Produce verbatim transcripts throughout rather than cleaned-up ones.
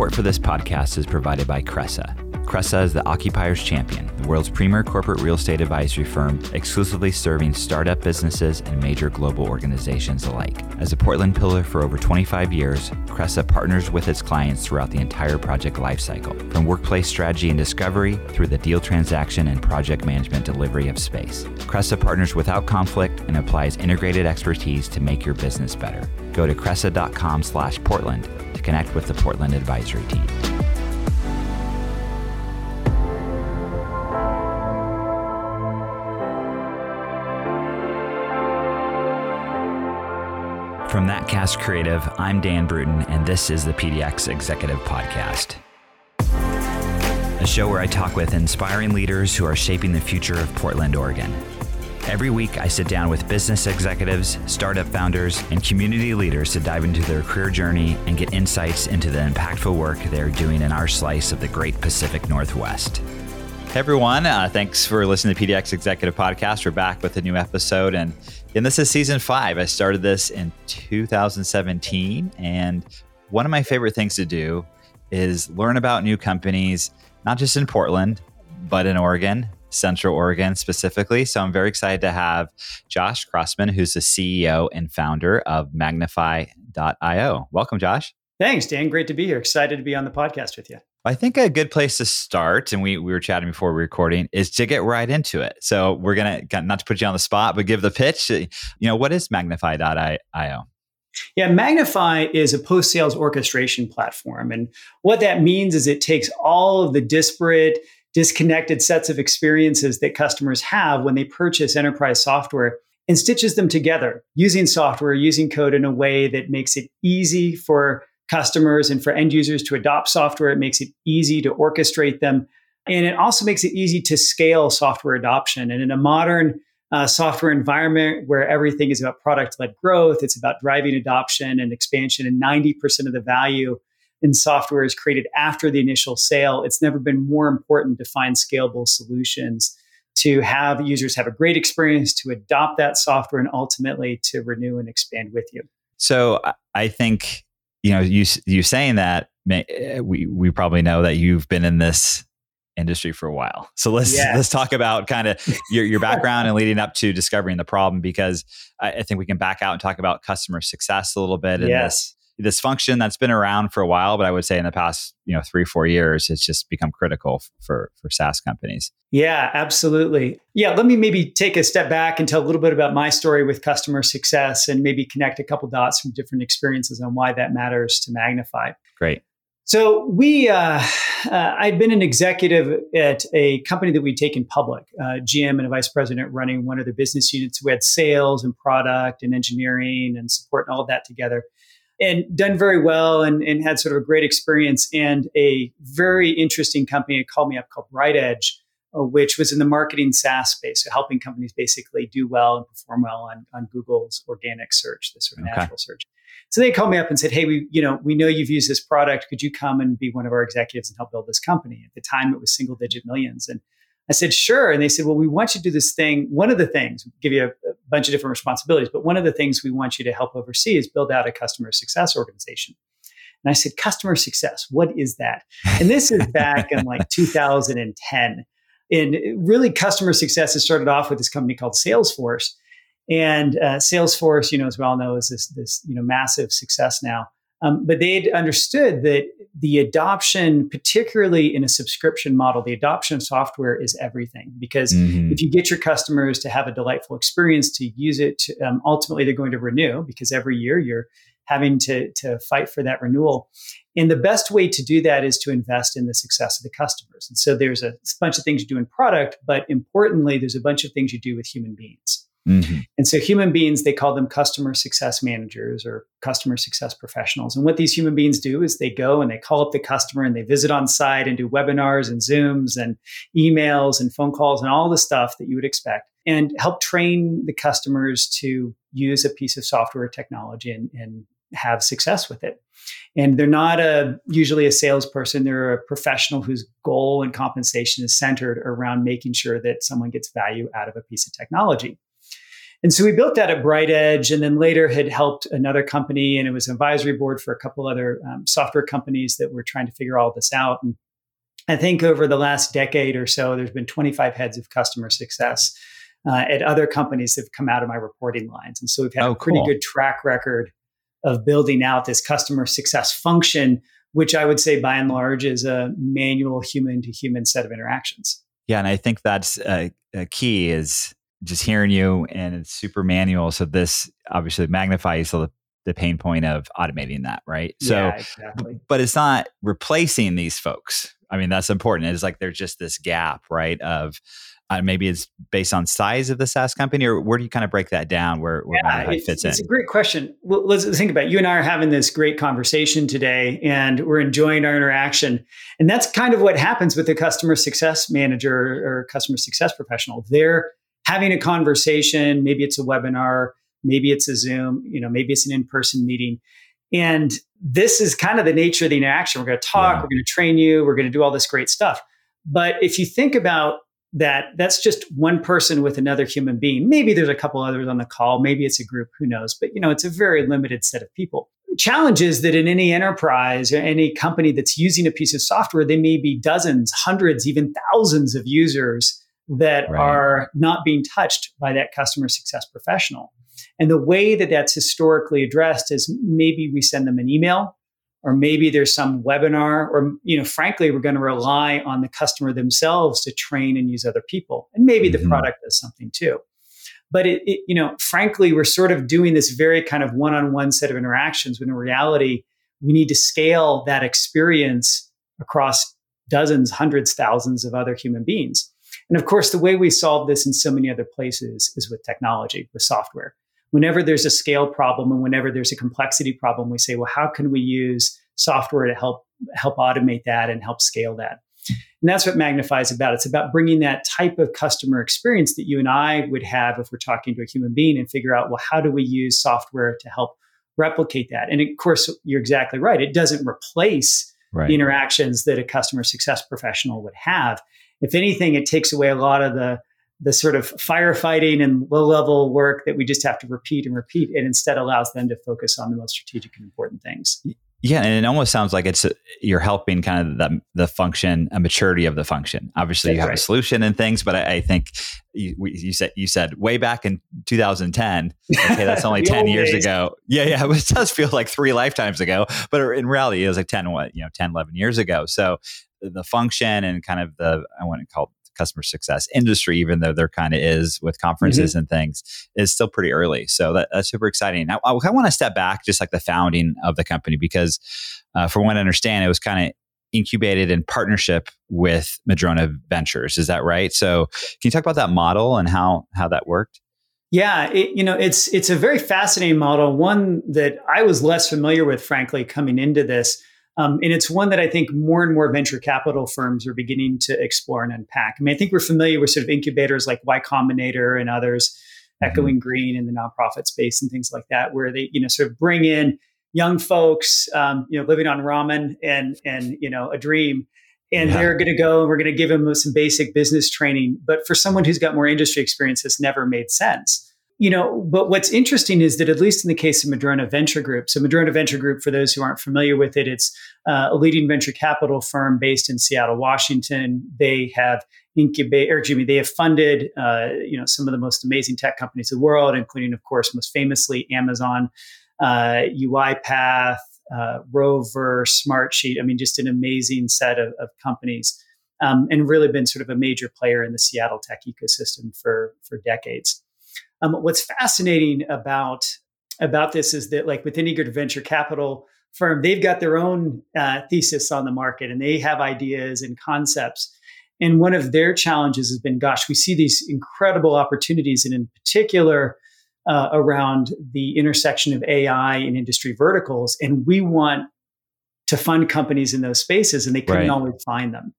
Support for this podcast is provided by Cresa. Cresa is the Occupier's Champion, the world's premier corporate real estate advisory firm, exclusively serving startup businesses and major global organizations alike. As a Portland pillar for over twenty-five years, Cresa partners with its clients throughout the entire project lifecycle, from workplace strategy and discovery through the deal transaction and project management delivery of space. Cresa partners without conflict and applies integrated expertise to make your business better. Go to cresa.com slash Portland to connect with the Portland advisory team. From That Cast Creative, I'm Dan Bruton, and this is the P D X Executive Podcast, a show where I talk with inspiring leaders who are shaping the future of Portland, Oregon. Every week, I sit down with business executives, startup founders, and community leaders to dive into their career journey and get insights into the impactful work they're doing in our slice of the great Pacific Northwest. Hey everyone, uh, thanks for listening to P D X Executive Podcast. We're back with a new episode, and, and this is season five. I started this in two thousand seventeen, and one of my favorite things to do is learn about new companies, not just in Portland, but in Oregon, Central Oregon specifically. So I'm very excited to have Josh Crossman, who's the C E O and founder of Magnify dot io. Welcome, Josh. Thanks, Dan. Great to be here. Excited to be on the podcast with you. I think a good place to start, and we, we were chatting before we were recording, is to get right into it. So we're going to, not to put you on the spot, but give the pitch. You know, what is Magnify dot io? Yeah, Magnify is a post-sales orchestration platform. And what that means is it takes all of the disparate, disconnected sets of experiences that customers have when they purchase enterprise software and stitches them together using software, using code in a way that makes it easy for customers and for end users to adopt software. It makes it easy to orchestrate them. And it also makes it easy to scale software adoption. And in a modern uh, software environment where everything is about product-led growth, it's about driving adoption and expansion, and ninety percent of the value in software is created after the initial sale. It's never been more important to find scalable solutions, to have users have a great experience, to adopt that software, and ultimately to renew and expand with you. So I think, you know, you you saying that, we we probably know that you've been in this industry for a while. So let's yes. let's talk about kind of your your background and leading up to discovering the problem, because I, I think we can back out and talk about customer success a little bit. And yes. this this function that's been around for a while, but I would say in the past you know three four years, it's just become critical for for SaaS companies. Yeah, absolutely. Yeah, let me maybe take a step back and tell a little bit about my story with customer success and maybe connect a couple dots from different experiences on why that matters to Magnify. Great. So we, uh, uh, I'd been an executive at a company that we'd taken public, uh, G M and a vice president running one of the business units. We had sales and product and engineering and support and all of that together, and done very well and, and had sort of a great experience. And a very interesting company called me up called BrightEdge, which was in the marketing SaaS space, so helping companies basically do well and perform well on, on Google's organic search, the sort of okay. natural search. So they called me up and said, hey, we you know we know you've used this product. Could you come and be one of our executives and help build this company? At the time, it was single digit millions. And I said, sure. And they said, well, we want you to do this thing. One of the things, we'll give you a, a bunch of different responsibilities, but one of the things we want you to help oversee is build out a customer success organization. And I said, customer success, what is that? And this is back in like two thousand ten. And really, customer success has started off with this company called Salesforce. And uh, Salesforce, you know, as we all know, is this, this you know, massive success now. Um, but they'd understood that the adoption, particularly in a subscription model, the adoption of software is everything. Because mm-hmm. if you get your customers to have a delightful experience, to use it, to, um, ultimately they're going to renew, because every year you're having to, to fight for that renewal. And the best way to do that is to invest in the success of the customers. And so there's a bunch of things you do in product, but importantly, there's a bunch of things you do with human beings. Mm-hmm. And so human beings, they call them customer success managers or customer success professionals. And what these human beings do is they go and they call up the customer and they visit on site and do webinars and Zooms and emails and phone calls and all the stuff that you would expect, and help train the customers to use a piece of software or technology and, and have success with it. And they're not a usually a salesperson. They're a professional whose goal and compensation is centered around making sure that someone gets value out of a piece of technology. And so we built that at BrightEdge, and then later had helped another company, and it was an advisory board for a couple other um, software companies that were trying to figure all this out. And I think over the last decade or so, there's been twenty-five heads of customer success uh, at other companies that have come out of my reporting lines. And so we've had oh, a pretty cool. good track record of building out this customer success function, which I would say by and large is a manual human-to-human set of interactions. Yeah, and I think that's a, a key is... just hearing you, and it's super manual. So this obviously Magnify is the, the pain point of automating that, right? So, yeah, exactly. But it's not replacing these folks. I mean, that's important. It's like there's just this gap, right? Of uh, maybe it's based on size of the SaaS company, or where do you kind of break that down? Where, where yeah, Magnify it's, fits in? It's a great question. Well, let's think about it. You and I are having this great conversation today, and we're enjoying our interaction, and that's kind of what happens with a customer success manager or customer success professional. They're having a conversation, maybe it's a webinar, maybe it's a Zoom, you know, maybe it's an in-person meeting. And this is kind of the nature of the interaction. We're going to talk, yeah. we're going to train you, we're going to do all this great stuff. But if you think about that, that's just one person with another human being. Maybe there's a couple others on the call, maybe it's a group, who knows? But you know, it's a very limited set of people. The challenge is that in any enterprise or any company that's using a piece of software, there may be dozens, hundreds, even thousands of users that right. are not being touched by that customer success professional. And the way that that's historically addressed is maybe we send them an email, or maybe there's some webinar, or, you know, frankly, we're going to rely on the customer themselves to train and use other people. And maybe mm-hmm. the product does something too. But, it, it, you know, frankly, we're sort of doing this very kind of one-on-one set of interactions when in reality, we need to scale that experience across dozens, hundreds, thousands of other human beings. And of course, the way we solve this in so many other places is with technology, with software. Whenever there's a scale problem and whenever there's a complexity problem, we say, well, how can we use software to help help automate that and help scale that? And that's what Magnify is about. It's about bringing that type of customer experience that you and I would have if we're talking to a human being and figure out, well, how do we use software to help replicate that? And of course, you're exactly right. It doesn't replace right. the interactions that a customer success professional would have. If anything, it takes away a lot of the the sort of firefighting and low-level work that we just have to repeat and repeat, and instead allows them to focus on the most strategic and important things. Yeah, and it almost sounds like it's a, you're helping kind of the the function, a maturity of the function. Obviously, That's you have right. a solution and things, but I, I think you, we, you said you said way back in two thousand ten. Okay, that's only ten years days. ago. Yeah, yeah, it does feel like three lifetimes ago, but in reality, it was like ten, what you know, ten, eleven years ago. So. The function and kind of the, I want to call it customer success industry, even though there kind of is with conferences mm-hmm. and things, is still pretty early. So that, that's super exciting. Now, I, I want to step back just like the founding of the company, because uh, from what I understand, it was kind of incubated in partnership with Madrona Ventures. Is that right? So can you talk about that model and how how that worked? Yeah, it, you know, it's it's a very fascinating model, one that I was less familiar with, frankly, coming into this. Um, and it's one that I think more and more venture capital firms are beginning to explore and unpack. I mean, I think we're familiar with sort of incubators like Y Combinator and others, mm-hmm. Echoing Green in the nonprofit space and things like that, where they, you know, sort of bring in young folks, um, you know, living on ramen and, and you know, a dream. And yeah. they're going to go, and we're going to give them some basic business training. But for someone who's got more industry experience, this never made sense. You know, but what's interesting is that at least in the case of Madrona Venture Group, so Madrona Venture Group, for those who aren't familiar with it, it's uh, a leading venture capital firm based in Seattle, Washington. They have incubated, or excuse me, they have funded, uh, you know, some of the most amazing tech companies in the world, including, of course, most famously Amazon, uh, UiPath, uh, Rover, Smartsheet. I mean, just an amazing set of, of companies, um, and really been sort of a major player in the Seattle tech ecosystem for for decades. Um, what's fascinating about, about this is that, like with any good venture capital firm, they've got their own uh, thesis on the market, and they have ideas and concepts. And one of their challenges has been, gosh, we see these incredible opportunities, and in particular uh, around the intersection of A I and industry verticals. And we want to fund companies in those spaces, and they couldn't right. always find them.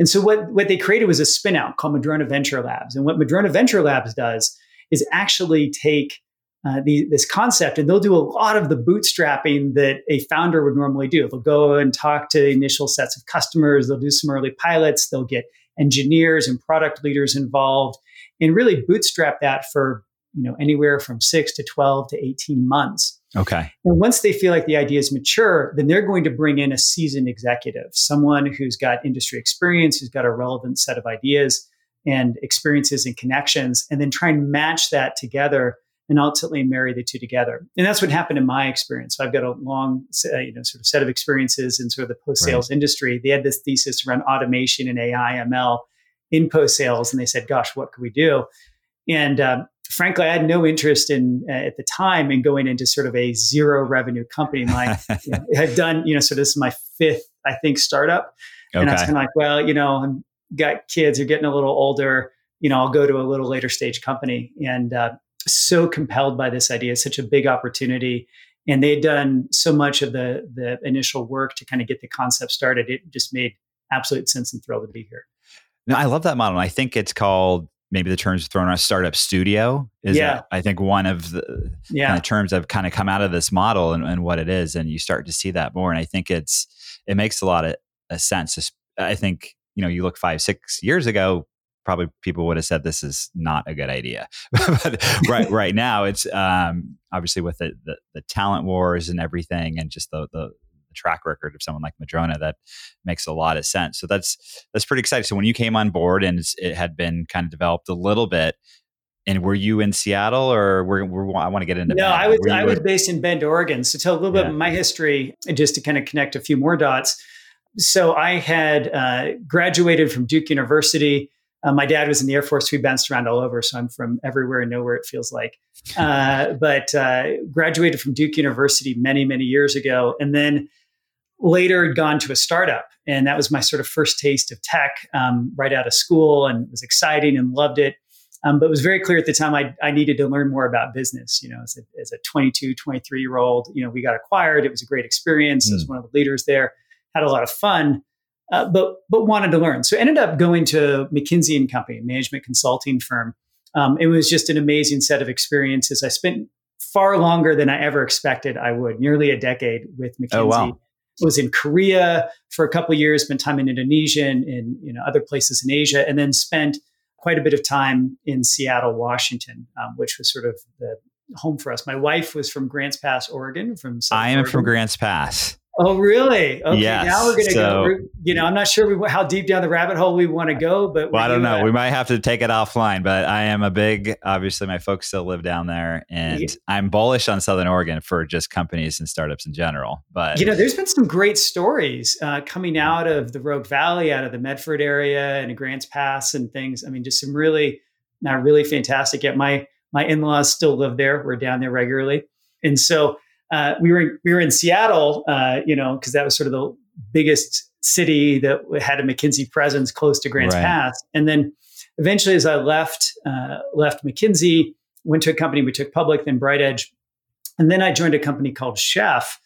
And so what, what they created was a spin out called Madrona Venture Labs. And what Madrona Venture Labs does is actually take uh, the, this concept, and they'll do a lot of the bootstrapping that a founder would normally do. They'll go and talk to initial sets of customers. They'll do some early pilots. They'll get engineers and product leaders involved and really bootstrap that for you know, anywhere from six to twelve to eighteen months. Okay. And once they feel like the idea is mature, then they're going to bring in a seasoned executive, someone who's got industry experience, who's got a relevant set of ideas and experiences and connections, and then try and match that together and ultimately marry the two together. And that's what happened in my experience. So I've got a long, uh, you know, sort of set of experiences in sort of the post-sales right. industry. They had this thesis around automation and A I, M L in post-sales, and they said, gosh, what could we do? And um, frankly, I had no interest in uh, at the time in going into sort of a zero revenue company. My, you know, I've done, you know, so this is my fifth, I think, startup. Okay. And I was kind of like, well, you know, I've got kids, you're getting a little older, you know, I'll go to a little later stage company. And uh, so compelled by this idea, such a big opportunity. And they'd done so much of the the initial work to kind of get the concept started. It just made absolute sense and thrilled to be here. No, I love that model. I think it's called, maybe the term's thrown around, startup studio is, yeah. a, I think, one of the yeah. kind of terms that have kind of come out of this model and, and what it is. And you start to see that more. And I think it's, it makes a lot of a sense. I think, you know, you look five, six years ago, probably people would have said, this is not a good idea. But right, right now it's um, obviously with the, the, the talent wars and everything, and just the, the, track record of someone like Madrona, that makes a lot of sense. So that's that's pretty exciting. So when you came on board and it's, it had been kind of developed a little bit, and were you in Seattle or were, were I want to get into? No, Bend. I was I was at, based in Bend, Oregon. So tell a little yeah. bit of my history and just to kind of connect a few more dots. So I had uh, graduated from Duke University. Uh, my dad was in the Air Force. We bounced around all over, so I'm from everywhere and nowhere, it feels like. Uh, but uh, graduated from Duke University many many years ago, and then. Later had gone to a startup, and that was my sort of first taste of tech um, right out of school, and it was exciting and loved it. Um, but it was very clear at the time I, I needed to learn more about business. You know, as a, as a twenty-two, twenty-three year old, you know, we got acquired. It was a great experience. Mm. I was one of the leaders there, had a lot of fun, uh, but but wanted to learn. So I ended up going to McKinsey and Company, a management consulting firm. Um, it was just an amazing set of experiences. I spent far longer than I ever expected I would, nearly a decade with McKinsey. Oh, wow. Was in Korea for a couple of years, spent time in Indonesia and in, you know, other places in Asia, and then spent quite a bit of time in Seattle, Washington, um, which was sort of the home for us. My wife was from Grants Pass, Oregon. From South I am Oregon. From Grants Pass. Oh, really? Okay, yes. Now we're going to so, go. You know, I'm not sure we, how deep down the rabbit hole we want to go, but well, I don't know. At, we might have to take it offline. But I am a big. Obviously, my folks still live down there, and yeah. I'm bullish on Southern Oregon for just companies and startups in general. But you know, there's been some great stories uh, coming out of the Rogue Valley, out of the Medford area, and Grants Pass, and things. I mean, just some really, not really fantastic. Yet my my in-laws still live there. We're down there regularly, and so. Uh, we were in, we were in Seattle, uh, you know, because that was sort of the biggest city that had a McKinsey presence close to Grants right. Pass. And then eventually, as I left uh, left McKinsey, went to a company we took public, then BrightEdge, and then I joined a company called Chef,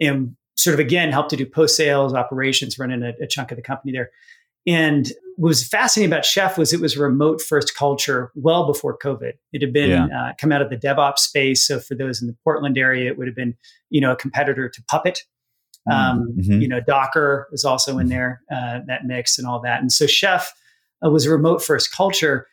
and sort of again helped to do post sales operations, running a, a chunk of the company there. And what was fascinating about Chef was it was a remote first culture well before COVID. It had been yeah. uh, come out of the DevOps space. So for those in the Portland area, it would have been, you know, a competitor to Puppet. Um, mm-hmm. You know, Docker was also in there, uh, that mix and all that. And so Chef uh, was a remote first culture.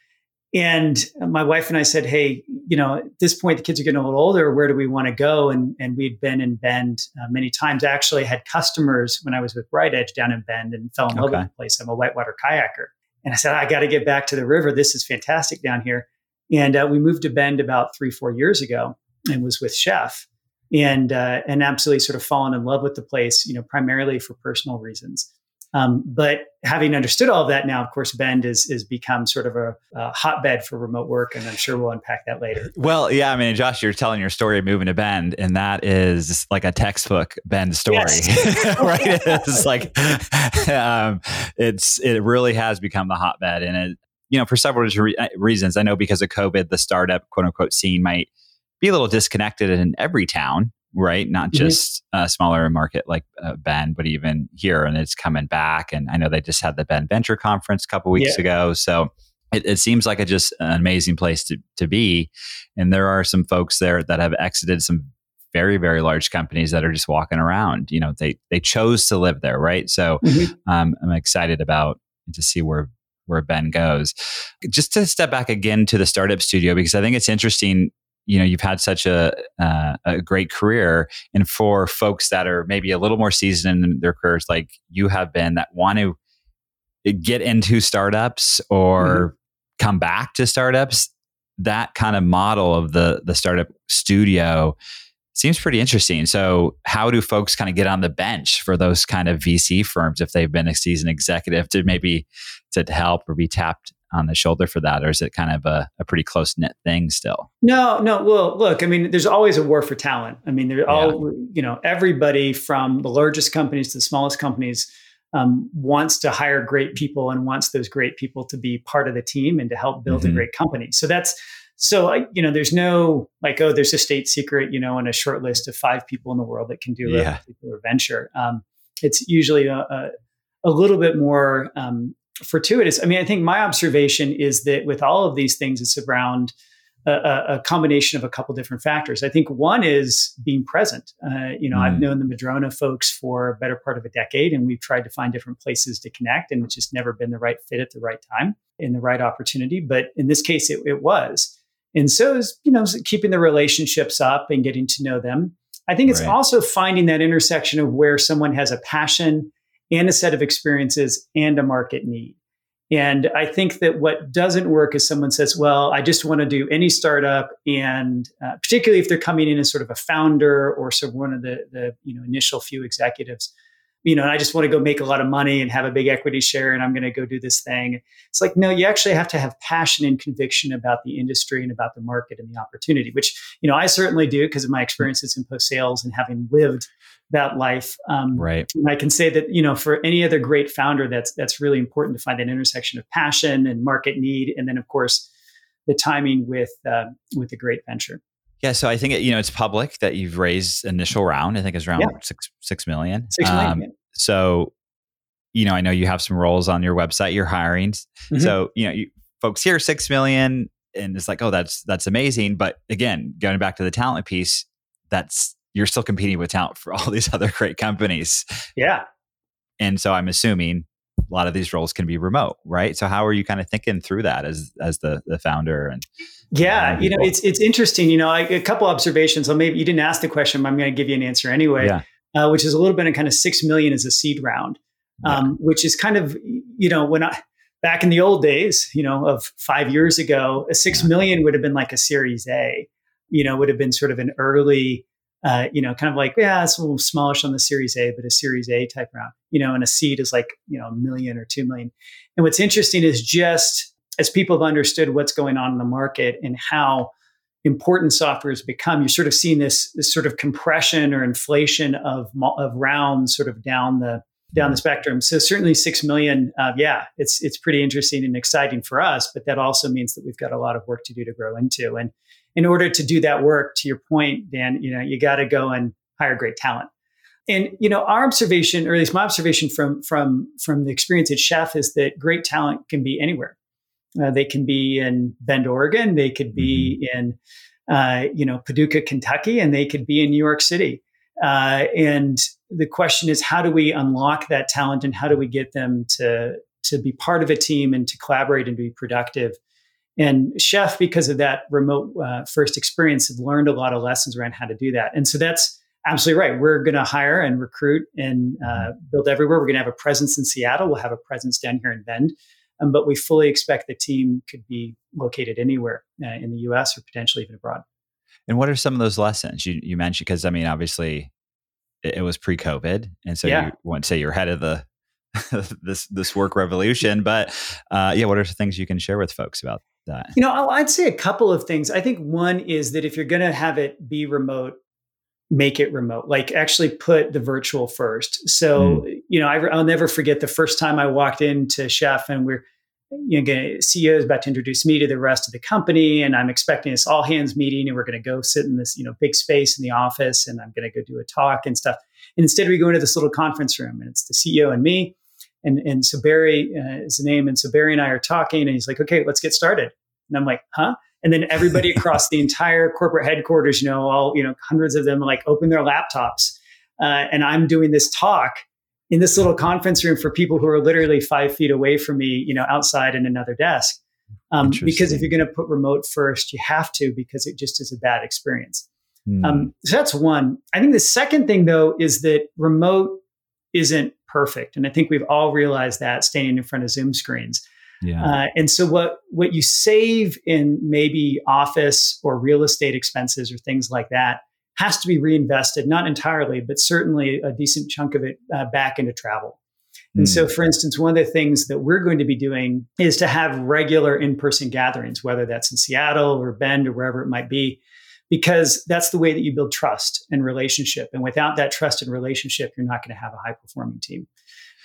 And my wife and I said, hey, you know, at this point, the kids are getting a little older. Where do we want to go? And and we'd been in Bend uh, many times. I actually had customers when I was with BrightEdge down in Bend and fell in love okay. with the place. I'm a whitewater kayaker. And I said, I got to get back to the river. This is fantastic down here. And uh, we moved to Bend about three, four years ago and was with Chef and uh, and absolutely sort of fallen in love with the place, you know, primarily for personal reasons. Um, but having understood all of that now, of course, Bend is is become sort of a, a hotbed for remote work, and I'm sure we'll unpack that later. Well, yeah, I mean, Josh, you're telling your story of moving to Bend, and that is like a textbook Bend story, yes. right? It's like um, it's it really has become the hotbed, and it, you know, for several re- reasons. I know because of COVID, the startup quote unquote scene might be a little disconnected in every town. Right. Not just mm-hmm. a smaller market like uh, Bend, but even here. And it's coming back. And I know they just had the Bend Venture Conference a couple weeks yeah. ago. So it, it seems like a, just an amazing place to, to be. And there are some folks there that have exited some very, very large companies that are just walking around. You know, they, they chose to live there. Right. So mm-hmm. um, I'm excited about to see where where Ben goes. Just to step back again to the startup studio, because I think it's interesting. You know, you've had such a uh, a great career, and for folks that are maybe a little more seasoned in their careers, like you have been, that want to get into startups or mm-hmm. come back to startups, that kind of model of the the startup studio seems pretty interesting. So, how do folks kind of get on the bench for those kind of V C firms if they've been a seasoned executive to maybe to help or be tapped on the shoulder for that? Or is it kind of a, a pretty close knit thing still? No, no. Well, look, I mean, there's always a war for talent. I mean, they're yeah. all, you know, everybody from the largest companies to the smallest companies um, wants to hire great people and wants those great people to be part of the team and to help build mm-hmm. a great company. So that's, so I, you know, there's no like, oh, there's a state secret, you know, and a short list of five people in the world that can do yeah. a particular venture. Um, it's usually a, a, a little bit more, um, fortuitous. I mean, I think my observation is that with all of these things, it's around a, a combination of a couple different factors. I think one is being present. Uh, you know, mm. I've known the Madrona folks for a better part of a decade, and we've tried to find different places to connect, and it's just never been the right fit at the right time and the right opportunity. But in this case, it, it was. And so is, you know, keeping the relationships up and getting to know them. I think it's right. also finding that intersection of where someone has a passion and a set of experiences and a market need. And I think that what doesn't work is someone says, well, I just want to do any startup. And uh, particularly if they're coming in as sort of a founder or sort of one of the, the you know initial few executives, you know, and I just want to go make a lot of money and have a big equity share and I'm going to go do this thing. It's like, no, you actually have to have passion and conviction about the industry and about the market and the opportunity, which, you know, I certainly do because of my experiences in post-sales and having lived that life. Um, right. And I can say that, you know, for any other great founder, that's, that's really important to find that intersection of passion and market need. And then of course, the timing with, uh, with a great venture. Yeah. So I think, it, you know, it's public that you've raised initial round. I think it's around yeah. six, six million. Six million. Um, yeah. So, you know, I know you have some roles on your website, you're hiring. Mm-hmm. So, you know, you, folks here, six million and it's like, oh, that's, that's amazing. But again, going back to the talent piece, that's, you're still competing with talent for all these other great companies. Yeah. And so I'm assuming a lot of these roles can be remote, right? So how are you kind of thinking through that as, as the, the founder? And yeah, and you know, it's, it's interesting, you know, I, a couple observations. So maybe you didn't ask the question, but I'm going to give you an answer anyway, yeah. uh, which is a little bit of kind of six million as a seed round, um, yeah. which is kind of, you know, when I, back in the old days, you know, of five years ago, a six yeah. million would have been like a Series A, you know, would have been sort of an early, Uh, you know, kind of like, yeah, it's a little smallish on the Series A, but a Series A type round, you know, and a seed is like, you know, a million or two million. And what's interesting is just as people have understood what's going on in the market and how important software has become, you're sort of seeing this, this sort of compression or inflation of, of rounds sort of down the, down mm-hmm. the spectrum. So certainly six million, uh, yeah, it's, it's pretty interesting and exciting for us, but that also means that we've got a lot of work to do to grow into. And in order to do that work, to your point, Dan, you know, you got to go and hire great talent. And, you know, our observation, or at least my observation from, from, from the experience at Chef is that great talent can be anywhere. Uh, they can be in Bend, Oregon. They could be in, uh, you know, Paducah, Kentucky, and they could be in New York City. Uh, and the question is, how do we unlock that talent and how do we get them to, to be part of a team and to collaborate and be productive? And Chef, because of that remote uh, first experience, have learned a lot of lessons around how to do that. And so that's absolutely right. We're going to hire and recruit and uh, build everywhere. We're going to have a presence in Seattle. We'll have a presence down here in Bend. Um, but we fully expect the team could be located anywhere uh, in the U S or potentially even abroad. And what are some of those lessons you, you mentioned? Because, I mean, obviously, it, it was pre-COVID. And so yeah. you wouldn't say you're ahead of the this this work revolution. But, uh, yeah, what are the things you can share with folks about that? You know, I'd say a couple of things. I think one is that if you're going to have it be remote, make it remote, like actually put the virtual first. So, mm. you know, I, I'll never forget the first time I walked into Chef and we're, you know, C E O is about to introduce me to the rest of the company. And I'm expecting this all hands meeting and we're going to go sit in this, you know, big space in the office and I'm going to go do a talk and stuff. And instead we go into this little conference room and it's the C E O and me. And and so Barry uh, is the name. And so Barry and I are talking and he's like, okay, let's get started. And I'm like, huh? And then everybody across the entire corporate headquarters, you know, all, you know, hundreds of them like open their laptops. Uh, and I'm doing this talk in this little conference room for people who are literally five feet away from me, you know, outside in another desk. Um, because if you're going to put remote first, you have to, because it just is a bad experience. Mm. Um, so that's one. I think the second thing, though, is that remote isn't perfect. And I think we've all realized that standing in front of Zoom screens. Yeah. Uh, and so what, what you save in maybe office or real estate expenses or things like that has to be reinvested, not entirely, but certainly a decent chunk of it uh, back into travel. And mm. so, for instance, one of the things that we're going to be doing is to have regular in-person gatherings, whether that's in Seattle or Bend or wherever it might be, because that's the way that you build trust and relationship. And without that trust and relationship, you're not going to have a high-performing team.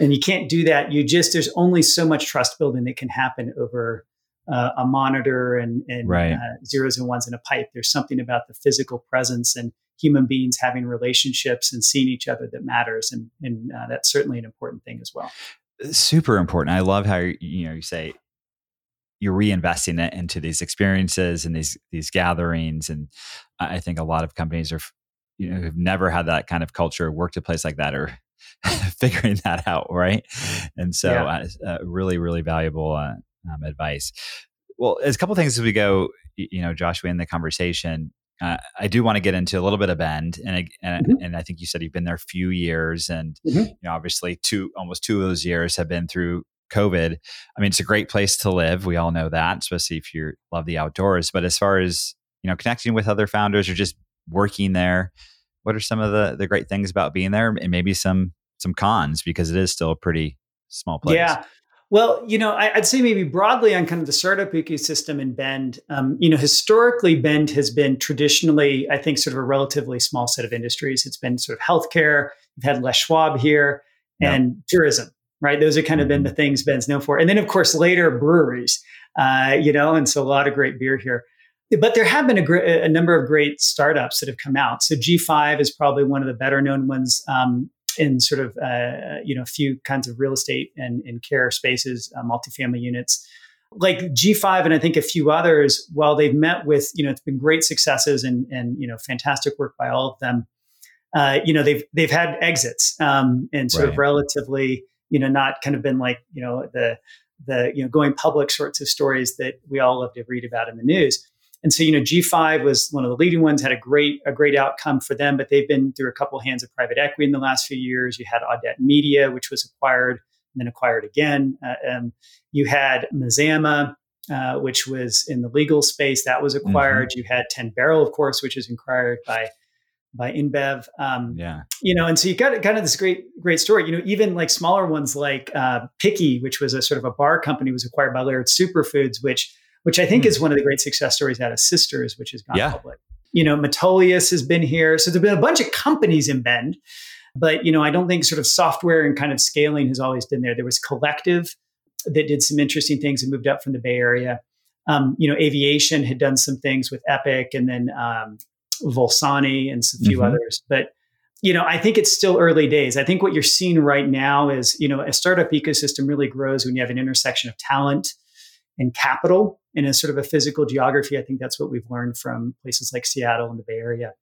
And you can't do that. You just, there's only so much trust building that can happen over uh, a monitor and, and right. uh, zeros and ones in a pipe. There's something about the physical presence and human beings having relationships and seeing each other that matters. And, and uh, that's certainly an important thing as well. Super important. I love how, you know, you say you're reinvesting it into these experiences and these, these gatherings. And I think a lot of companies are, you know, who've never had that kind of culture, worked at a place like that, or figuring that out. Right. And so yeah. uh, really, really valuable uh, um, advice. Well, there's a couple of things as we go, you know, Josh, we end the conversation. Uh, I do want to get into a little bit of Bend, and I, and, mm-hmm. and I think you said you've been there a few years, and mm-hmm. you know, obviously two almost two of those years have been through COVID. I mean, it's a great place to live. We all know that, especially if you love the outdoors. But as far as, you know, connecting with other founders or just working there, what are some of the, the great things about being there, and maybe some some cons, because it is still a pretty small place? Yeah. Well, you know, I, I'd say maybe broadly on kind of the startup ecosystem in Bend, um, you know, historically, Bend has been traditionally, I think, sort of a relatively small set of industries. It's been sort of healthcare. We've had Les Schwab here, and yeah. tourism, right? Those have kind of been the things Bend's known for. And then, of course, later breweries, uh, you know, and so a lot of great beer here. But there have been a, gr- a number of great startups that have come out. So G five is probably one of the better known ones. Um, in sort of, uh, you know, a few kinds of real estate and, and care spaces, uh, multifamily units like G five. And I think a few others, while they've met with, you know, it's been great successes and, and, you know, fantastic work by all of them. Uh, you know, they've, they've had exits um, and sort right. of relatively, you know, not kind of been like, you know, the, the, you know, going public sorts of stories that we all love to read about in the news. And so, you know, G five was one of the leading ones, had a great a great outcome for them, but they've been through a couple of hands of private equity in the last few years. You had Audet Media, which was acquired and then acquired again. Uh, um, you had Mazama, uh, which was in the legal space, that was acquired. Mm-hmm. You had Ten Barrel, of course, which was acquired by by InBev. Um, yeah. You know, and so you got kind of this great, great story. You know, even like smaller ones like uh, Picky, which was a sort of a bar company, was acquired by Laird Superfoods, which which I think mm. is one of the great success stories out of Sisters, which has gone yeah. public. You know, Metolius has been here. So there've been a bunch of companies in Bend, but, you know, I don't think sort of software and kind of scaling has always been there. There was Collective that did some interesting things and moved up from the Bay Area. Um, you know, Aviation had done some things with Epic, and then um, Volsani and some few mm-hmm. others. But, you know, I think it's still early days. I think what you're seeing right now is, you know, a startup ecosystem really grows when you have an intersection of talent and capital in a sort of a physical geography. I think that's what we've learned from places like Seattle and the Bay Area.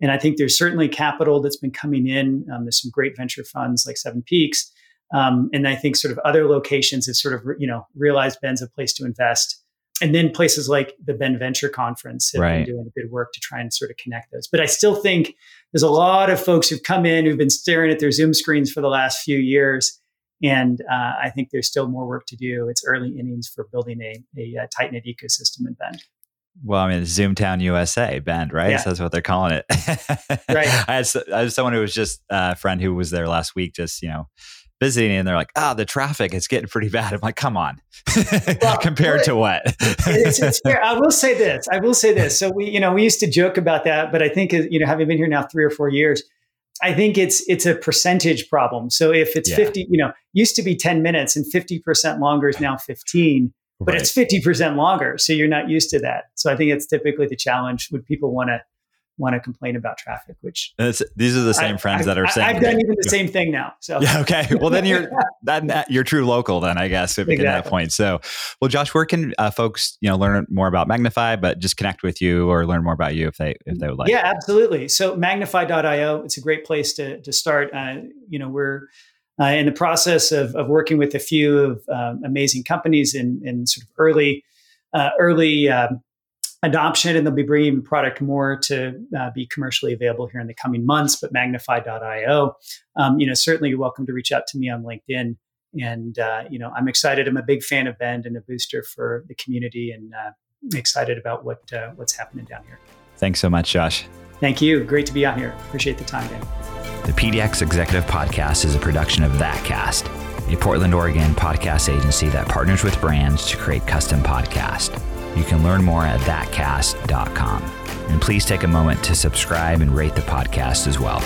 And I think there's certainly capital that's been coming in. Um, there's some great venture funds like Seven Peaks. Um, and I think sort of other locations have sort of, you know, realized Bend's a place to invest. And then places like the Bend Venture Conference have right. been doing good work to try and sort of connect those. But I still think there's a lot of folks who've come in who've been staring at their Zoom screens for the last few years. And uh, I think there's still more work to do. It's early innings for building a, a, a tight-knit ecosystem in Bend. Well, I mean, it's Zoomtown U S A, Bend, right? Yeah. So that's what they're calling it. Right. I had, I had someone who was just a friend who was there last week, just, you know, visiting, and they're like, ah, oh, the traffic is getting pretty bad. I'm like, come on. Well, compared it, to what? it's, it's fair. I will say this. I will say this. So we, you know, we used to joke about that, but I think, you know, having been here now three or four years, I think it's it's a percentage problem. So if it's yeah. fifty, you know, used to be ten minutes, and fifty percent longer is now fifteen, but right. it's fifty percent longer. So you're not used to that. So I think it's typically the challenge when people want to want to complain about traffic, which it's, these are the same I, friends I, that are I, saying I've done even the same thing now. So yeah, okay. Well, then you're that, that you're true local then, I guess, if exactly. at that point. So, well, Josh, where can uh, folks, you know, learn more about Magnify, but just connect with you or learn more about you if they if they would like? Yeah, absolutely. So Magnify dot io, it's a great place to to start. Uh, you know, we're Uh, in the process of, of working with a few of um, amazing companies in, in sort of early uh, early um, adoption, and they'll be bringing product more to uh, be commercially available here in the coming months. But Magnify dot io, um, you know, certainly you're welcome to reach out to me on LinkedIn. And uh, you know, I'm excited. I'm a big fan of Bend and a booster for the community, and uh, excited about what uh, what's happening down here. Thanks so much, Josh. Thank you. Great to be on here. Appreciate the time, Dan. The P D X Executive Podcast is a production of That Cast, a Portland, Oregon podcast agency that partners with brands to create custom podcasts. You can learn more at that cast dot com. And please take a moment to subscribe and rate the podcast as well.